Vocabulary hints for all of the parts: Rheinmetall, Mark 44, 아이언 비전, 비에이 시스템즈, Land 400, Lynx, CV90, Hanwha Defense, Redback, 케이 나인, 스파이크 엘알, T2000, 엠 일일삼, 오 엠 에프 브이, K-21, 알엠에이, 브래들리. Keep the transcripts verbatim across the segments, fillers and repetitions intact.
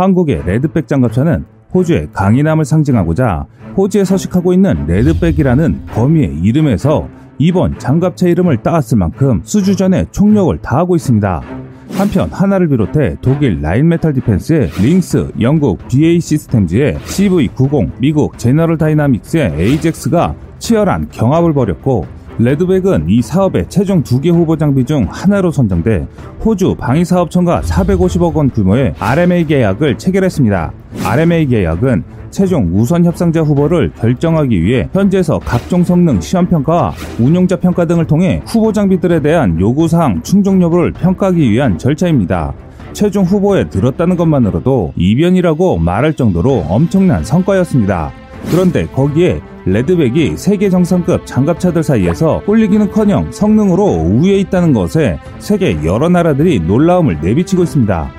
한국의 레드백 장갑차는 호주의 강인함을 상징하고자 호주에 서식하고 있는 레드백이라는 거미의 이름에서 이번 장갑차 이름을 따왔을 만큼 수주전에 총력을 다하고 있습니다. 한편 하나를 비롯해 독일 라인메탈 디펜스의 링스, 영국 비에이 시스템즈의 씨브이 구십, 미국 제너럴 다이나믹스의 에이젝스가 치열한 경합을 벌였고, 레드백은 이 사업의 최종 두 개 후보 장비 중 하나로 선정돼 호주 방위사업청과 사백오십억 원 규모의 알엠에이 계약을 체결했습니다. 알엠에이 계약은 최종 우선 협상자 후보를 결정하기 위해 현지에서 각종 성능 시험평가와 운용자 평가 등을 통해 후보 장비들에 대한 요구사항 충족 여부를 평가하기 위한 절차입니다. 최종 후보에 들었다는 것만으로도 이변이라고 말할 정도로 엄청난 성과였습니다. 그런데 거기에 레드백이 세계 정상급 장갑차들 사이에서 꼴리기는커녕 성능으로 우위에 있다는 것에 세계 여러 나라들이 놀라움을 내비치고 있습니다.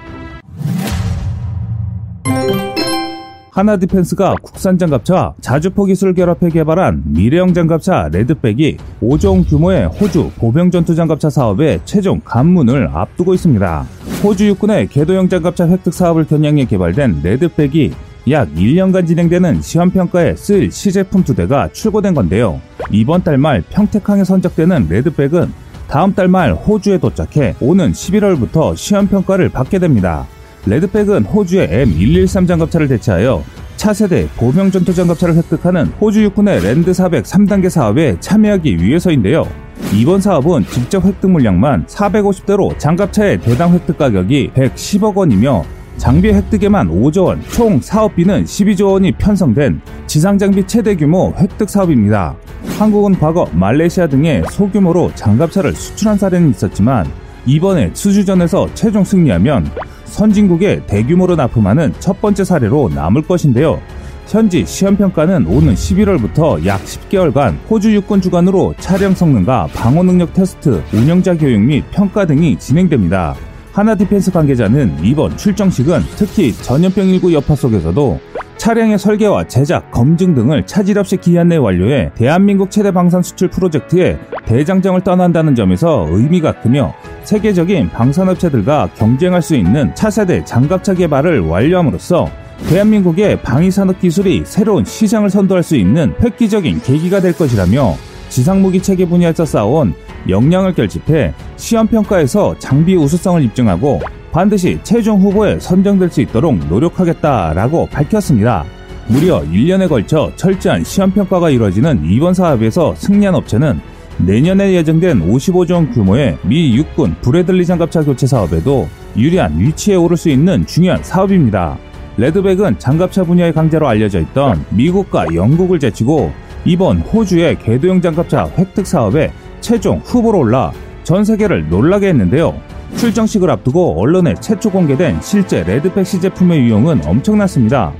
한화 디펜스가 국산 장갑차 자주포 기술을 결합해 개발한 미래형 장갑차 레드백이 오 종 규모의 호주 보병 전투 장갑차 사업의 최종 관문을 앞두고 있습니다. 호주 육군의 궤도형 장갑차 획득 사업을 겨냥해 개발된 레드백이 약 일 년간 진행되는 시험평가에 쓰일 시제품 두 대가 출고된 건데요. 이번 달 말 평택항에 선적되는 레드백은 다음 달 말 호주에 도착해 오는 십일월부터 시험평가를 받게 됩니다. 레드백은 호주의 엠 일일삼 장갑차를 대체하여 차세대 보병전투 장갑차를 획득하는 호주 육군의 랜드 사백 삼 단계 사업에 참여하기 위해서인데요. 이번 사업은 직접 획득 물량만 사백오십 대로 장갑차의 대당 획득 가격이 백십억 원이며 장비 획득에만 오조 원, 총 사업비는 십이조 원이 편성된 지상장비 최대 규모 획득 사업입니다. 한국은 과거 말레이시아 등의 소규모로 장갑차를 수출한 사례는 있었지만, 이번에 수주전에서 최종 승리하면 선진국에 대규모로 납품하는 첫 번째 사례로 남을 것인데요. 현지 시험평가는 오는 십일월부터 약 십 개월간 호주 육군 주관으로 차량 성능과 방어 능력 테스트, 운영자 교육 및 평가 등이 진행됩니다. 한화 디펜스 관계자는 이번 출정식은 특히 전염병 일구 여파 속에서도 차량의 설계와 제작, 검증 등을 차질 없이 기한 내에 완료해 대한민국 최대 방산 수출 프로젝트의 대장정을 떠난다는 점에서 의미가 크며, 세계적인 방산업체들과 경쟁할 수 있는 차세대 장갑차 개발을 완료함으로써 대한민국의 방위산업 기술이 새로운 시장을 선도할 수 있는 획기적인 계기가 될 것이라며, 지상무기 체계 분야에서 쌓아온 역량을 결집해 시험평가에서 장비 우수성을 입증하고 반드시 최종 후보에 선정될 수 있도록 노력하겠다라고 밝혔습니다. 무려 일 년에 걸쳐 철저한 시험평가가 이뤄지는 이번 사업에서 승리한 업체는 내년에 예정된 오십오조 원 규모의 미 육군 브래들리 장갑차 교체 사업에도 유리한 위치에 오를 수 있는 중요한 사업입니다. 레드백은 장갑차 분야의 강자로 알려져 있던 미국과 영국을 제치고 이번 호주의 궤도형 장갑차 획득 사업에 최종 후보로 올라 전 세계를 놀라게 했는데요. 출정식을 앞두고 언론에 최초 공개된 실제 레드백 시제품의 유형은 엄청났습니다.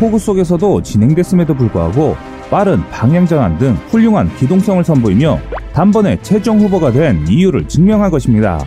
폭우 속에서도 진행됐음에도 불구하고 빠른 방향 전환 등 훌륭한 기동성을 선보이며 단번에 최종 후보가 된 이유를 증명한 것입니다.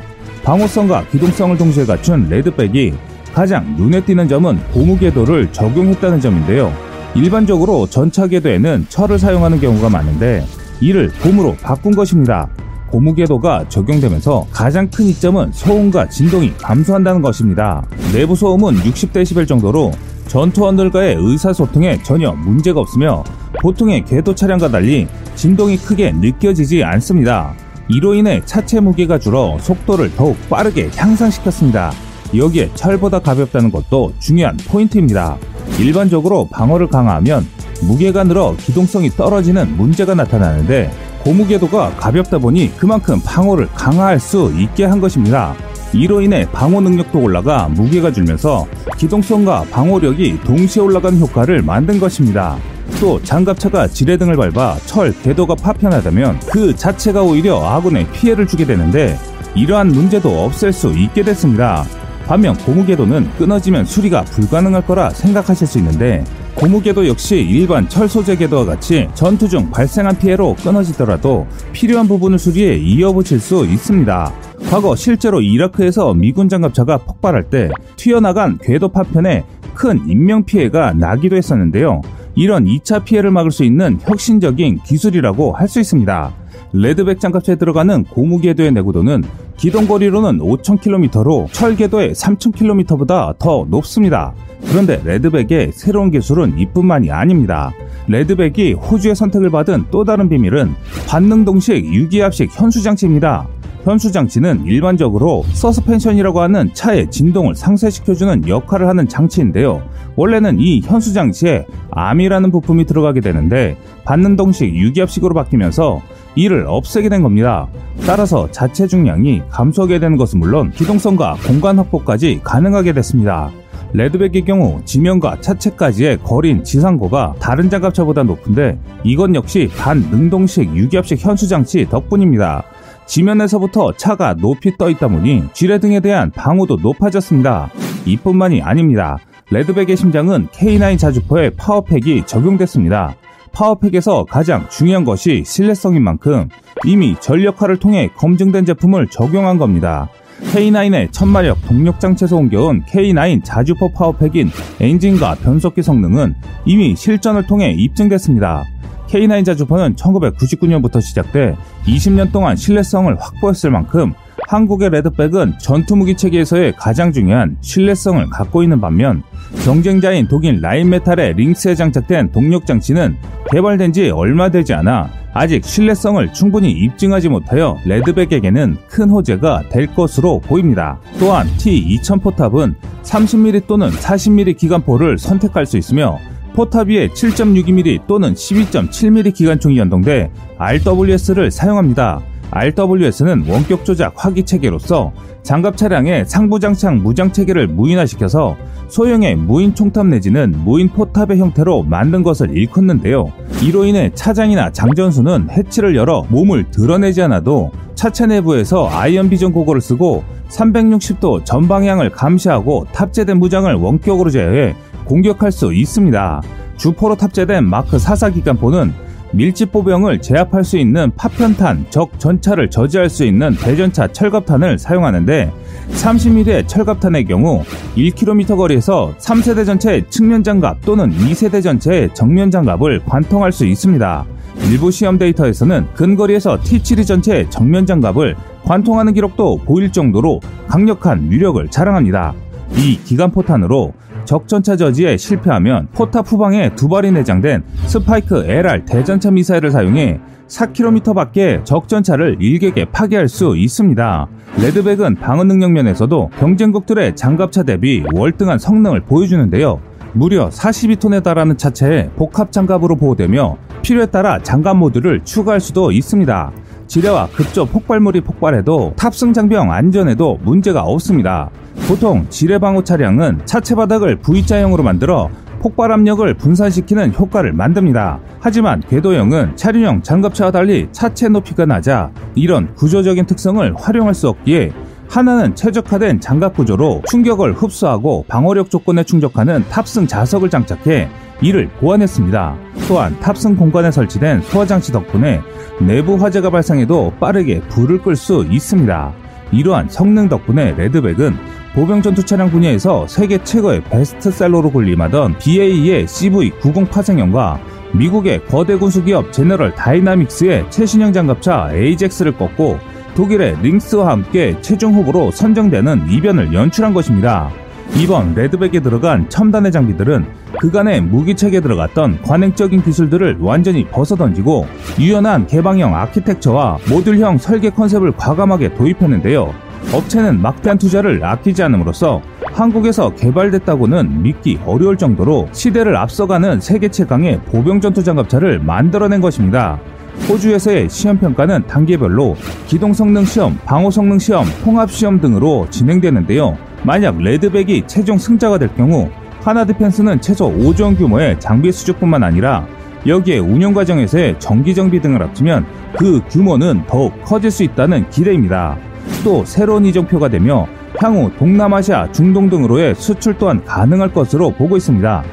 방호성과 기동성을 동시에 갖춘 레드백이 가장 눈에 띄는 점은 고무 궤도를 적용했다는 점인데요. 일반적으로 전차 궤도에는 철을 사용하는 경우가 많은데 이를 고무로 바꾼 것입니다. 고무 궤도가 적용되면서 가장 큰 이점은 소음과 진동이 감소한다는 것입니다. 내부 소음은 육십 데시벨 정도로 전투원들과의 의사소통에 전혀 문제가 없으며 보통의 궤도 차량과 달리 진동이 크게 느껴지지 않습니다. 이로 인해 차체 무게가 줄어 속도를 더욱 빠르게 향상시켰습니다. 여기에 철보다 가볍다는 것도 중요한 포인트입니다. 일반적으로 방어를 강화하면 무게가 늘어 기동성이 떨어지는 문제가 나타나는데 고무 궤도가 가볍다 보니 그만큼 방어를 강화할 수 있게 한 것입니다. 이로 인해 방어 능력도 올라가 무게가 줄면서 기동성과 방어력이 동시에 올라간 효과를 만든 것입니다. 또 장갑차가 지뢰등을 밟아 철 궤도가 파편하다면 그 자체가 오히려 아군에 피해를 주게 되는데 이러한 문제도 없앨 수 있게 됐습니다. 반면 고무 궤도는 끊어지면 수리가 불가능할 거라 생각하실 수 있는데 고무 궤도 역시 일반 철 소재 궤도와 같이 전투 중 발생한 피해로 끊어지더라도 필요한 부분을 수리해 이어붙일 수 있습니다. 과거 실제로 이라크에서 미군 장갑차가 폭발할 때 튀어나간 궤도 파편에 큰 인명피해가 나기도 했었는데요. 이런 이 차 피해를 막을 수 있는 혁신적인 기술이라고 할 수 있습니다. 레드백 장갑차에 들어가는 고무 궤도의 내구도는 기동거리로는 오천 킬로미터로 철 궤도의 삼천 킬로미터보다 더 높습니다. 그런데 레드백의 새로운 기술은 이뿐만이 아닙니다. 레드백이 호주의 선택을 받은 또 다른 비밀은 관능동식 유기압식 현수장치입니다. 현수장치는 일반적으로 서스펜션이라고 하는 차의 진동을 상쇄시켜주는 역할을 하는 장치인데요. 원래는 이 현수장치에 암이라는 부품이 들어가게 되는데 반능동식 유기압식으로 바뀌면서 이를 없애게 된 겁니다. 따라서 자체 중량이 감소하게 되는 것은 물론 기동성과 공간 확보까지 가능하게 됐습니다. 레드백의 경우 지면과 차체까지의 거리인 지상고가 다른 장갑차보다 높은데 이건 역시 반능동식 유기압식 현수장치 덕분입니다. 지면에서부터 차가 높이 떠있다 보니 지뢰 등에 대한 방어도 높아졌습니다. 이뿐만이 아닙니다. 레드백의 심장은 케이 나인 자주포의 파워팩이 적용됐습니다. 파워팩에서 가장 중요한 것이 신뢰성인 만큼 이미 전력화를 통해 검증된 제품을 적용한 겁니다. 케이 나인의 천마력 동력장치에서 옮겨온 케이 나인 자주포 파워팩인 엔진과 변속기 성능은 이미 실전을 통해 입증됐습니다. 케이 나인 자주포는 천구백구십구 년부터 시작돼 이십 년 동안 신뢰성을 확보했을 만큼 한국의 레드백은 전투무기 체계에서의 가장 중요한 신뢰성을 갖고 있는 반면 경쟁자인 독일 라인메탈의 링스에 장착된 동력장치는 개발된 지 얼마 되지 않아 아직 신뢰성을 충분히 입증하지 못하여 레드백에게는 큰 호재가 될 것으로 보입니다. 또한 티 이천 포탑은 삼십 밀리미터 또는 사십 밀리미터 기관포를 선택할 수 있으며 포탑 위에 칠 점 육이 밀리미터 또는 십이 점 칠 밀리미터 기관총이 연동돼 알더블유에스를 사용합니다. 알더블유에스는 원격 조작 화기 체계로서 장갑 차량의 상부 장착 무장 체계를 무인화시켜서 소형의 무인 총탑 내지는 무인 포탑의 형태로 만든 것을 일컫는데요. 이로 인해 차장이나 장전수는 해치를 열어 몸을 드러내지 않아도 차체 내부에서 아이언 비전 고글을 쓰고 삼백육십 도 전방향을 감시하고 탑재된 무장을 원격으로 제어해 공격할 수 있습니다. 주포로 탑재된 마크 사십사 기관포는 밀집보병을 제압할 수 있는 파편탄, 적 전차를 저지할 수 있는 대전차 철갑탄을 사용하는데 삼십 밀리미터의 철갑탄의 경우 일 킬로미터 거리에서 삼 세대 전체의 측면 장갑 또는 이 세대 전체의 정면 장갑을 관통할 수 있습니다. 일부 시험 데이터에서는 근거리에서 티 칠십이 전체의 정면 장갑을 관통하는 기록도 보일 정도로 강력한 위력을 자랑합니다. 이 기관포탄으로 적전차 저지에 실패하면 포탑 후방에 두 발이 내장된 스파이크 엘알 대전차 미사일을 사용해 사 킬로미터 밖의 적전차를 일격에 파괴할 수 있습니다. 레드백은 방어 능력 면에서도 경쟁국들의 장갑차 대비 월등한 성능을 보여주는데요. 무려 사십이 톤에 달하는 차체에 복합 장갑으로 보호되며 필요에 따라 장갑 모듈을 추가할 수도 있습니다. 지뢰와 급조 폭발물이 폭발해도 탑승 장병 안전에도 문제가 없습니다. 보통 지뢰 방호 차량은 차체 바닥을 V자형으로 만들어 폭발 압력을 분산시키는 효과를 만듭니다. 하지만 궤도형은 차륜형 장갑차와 달리 차체 높이가 낮아 이런 구조적인 특성을 활용할 수 없기에 하나는 최적화된 장갑 구조로 충격을 흡수하고 방어력 조건에 충족하는 탑승 자석을 장착해 이를 보완했습니다. 또한 탑승 공간에 설치된 소화장치 덕분에 내부 화재가 발생해도 빠르게 불을 끌 수 있습니다. 이러한 성능 덕분에 레드백은 보병 전투 차량 분야에서 세계 최고의 베스트셀러로 군림하던 비에이의 씨브이 구십 파생형과 미국의 거대 군수기업 제너럴 다이나믹스의 최신형 장갑차 에이젝스를 꺾고 독일의 링스와 함께 최종 후보로 선정되는 이변을 연출한 것입니다. 이번 레드백에 들어간 첨단의 장비들은 그간의 무기체계에 들어갔던 관행적인 기술들을 완전히 벗어던지고 유연한 개방형 아키텍처와 모듈형 설계 컨셉을 과감하게 도입했는데요. 업체는 막대한 투자를 아끼지 않음으로써 한국에서 개발됐다고는 믿기 어려울 정도로 시대를 앞서가는 세계 최강의 보병전투 장갑차를 만들어낸 것입니다. 호주에서의 시험평가는 단계별로 기동성능시험, 방어성능시험, 통합시험 등으로 진행되는데요. 만약 레드백이 최종 승자가 될 경우 한화 디펜스는 최소 오조 원 규모의 장비 수주뿐만 아니라 여기에 운영 과정에서의 전기 정비 등을 합치면 그 규모는 더욱 커질 수 있다는 기대입니다. 또 새로운 이정표가 되며 향후 동남아시아, 중동 등으로의 수출 또한 가능할 것으로 보고 있습니다.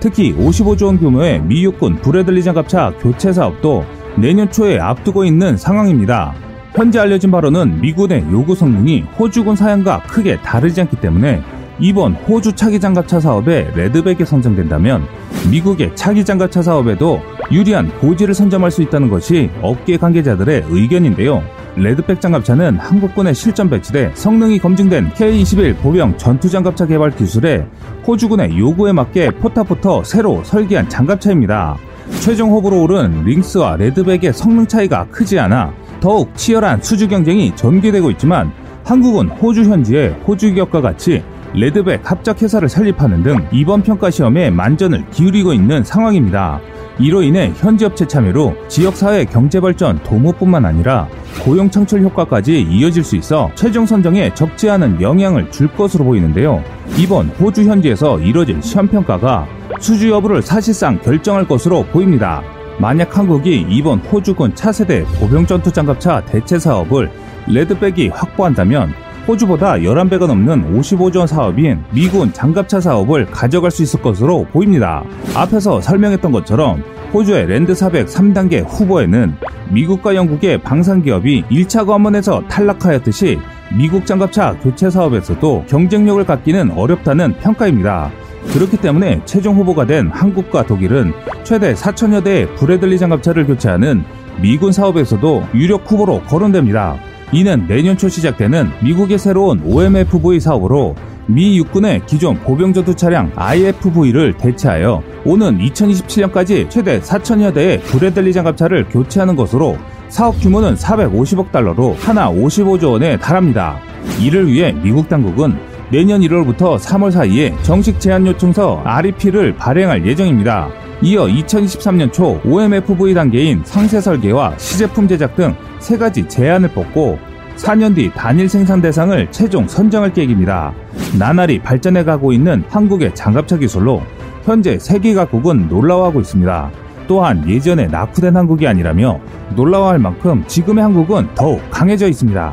특히 오십오조 원 규모의 미육군 브래들리 장갑차 교체 사업도 내년 초에 앞두고 있는 상황입니다. 현재 알려진 바로는 미군의 요구 성능이 호주군 사양과 크게 다르지 않기 때문에 이번 호주 차기 장갑차 사업에 레드백이 선정된다면 미국의 차기 장갑차 사업에도 유리한 고지를 선점할 수 있다는 것이 업계 관계자들의 의견인데요. 레드백 장갑차는 한국군에 실전 배치돼 성능이 검증된 케이 이십일 보병 전투장갑차 개발 기술에 호주군의 요구에 맞게 포탑부터 새로 설계한 장갑차입니다. 최종 후보로 오른 링스와 레드백의 성능 차이가 크지 않아 더욱 치열한 수주 경쟁이 전개되고 있지만, 한국은 호주 현지에 호주 기업과 같이 레드백 합작회사를 설립하는 등 이번 평가 시험에 만전을 기울이고 있는 상황입니다. 이로 인해 현지 업체 참여로 지역사회 경제발전 도모뿐만 아니라 고용 창출 효과까지 이어질 수 있어 최종 선정에 적지 않은 영향을 줄 것으로 보이는데요. 이번 호주 현지에서 이뤄질 시험평가가 수주 여부를 사실상 결정할 것으로 보입니다. 만약 한국이 이번 호주군 차세대 보병전투장갑차 대체 사업을 레드백이 확보한다면 호주보다 열한 배가 넘는 오십오조 원 사업인 미군 장갑차 사업을 가져갈 수 있을 것으로 보입니다. 앞에서 설명했던 것처럼 호주의 랜드 사백 삼 단계 후보에는 미국과 영국의 방산기업이 일 차 관문에서 탈락하였듯이 미국 장갑차 교체 사업에서도 경쟁력을 갖기는 어렵다는 평가입니다. 그렇기 때문에 최종 후보가 된 한국과 독일은 최대 사천여 대의 브래들리 장갑차를 교체하는 미군 사업에서도 유력 후보로 거론됩니다. 이는 내년 초 시작되는 미국의 새로운 오 엠 에프 브이 사업으로 미 육군의 기존 보병전투 차량 아이 에프 브이를 대체하여 오는 이천이십칠년까지 최대 사천여 대의 브래들리 장갑차를 교체하는 것으로, 사업 규모는 사백오십억 달러로 하나 오십오조 원에 달합니다. 이를 위해 미국 당국은 내년 일월부터 삼월 사이에 정식 제안 요청서 알 이 피를 발행할 예정입니다. 이어 이천이십삼년 초 오 엠 에프 브이 단계인 상세 설계와 시제품 제작 등 세 가지 제안을 뽑고 사 년 뒤 단일 생산 대상을 최종 선정할 계획입니다. 나날이 발전해 가고 있는 한국의 장갑차 기술로 현재 세계 각국은 놀라워하고 있습니다. 또한 예전에 낙후된 한국이 아니라며 놀라워할 만큼 지금의 한국은 더욱 강해져 있습니다.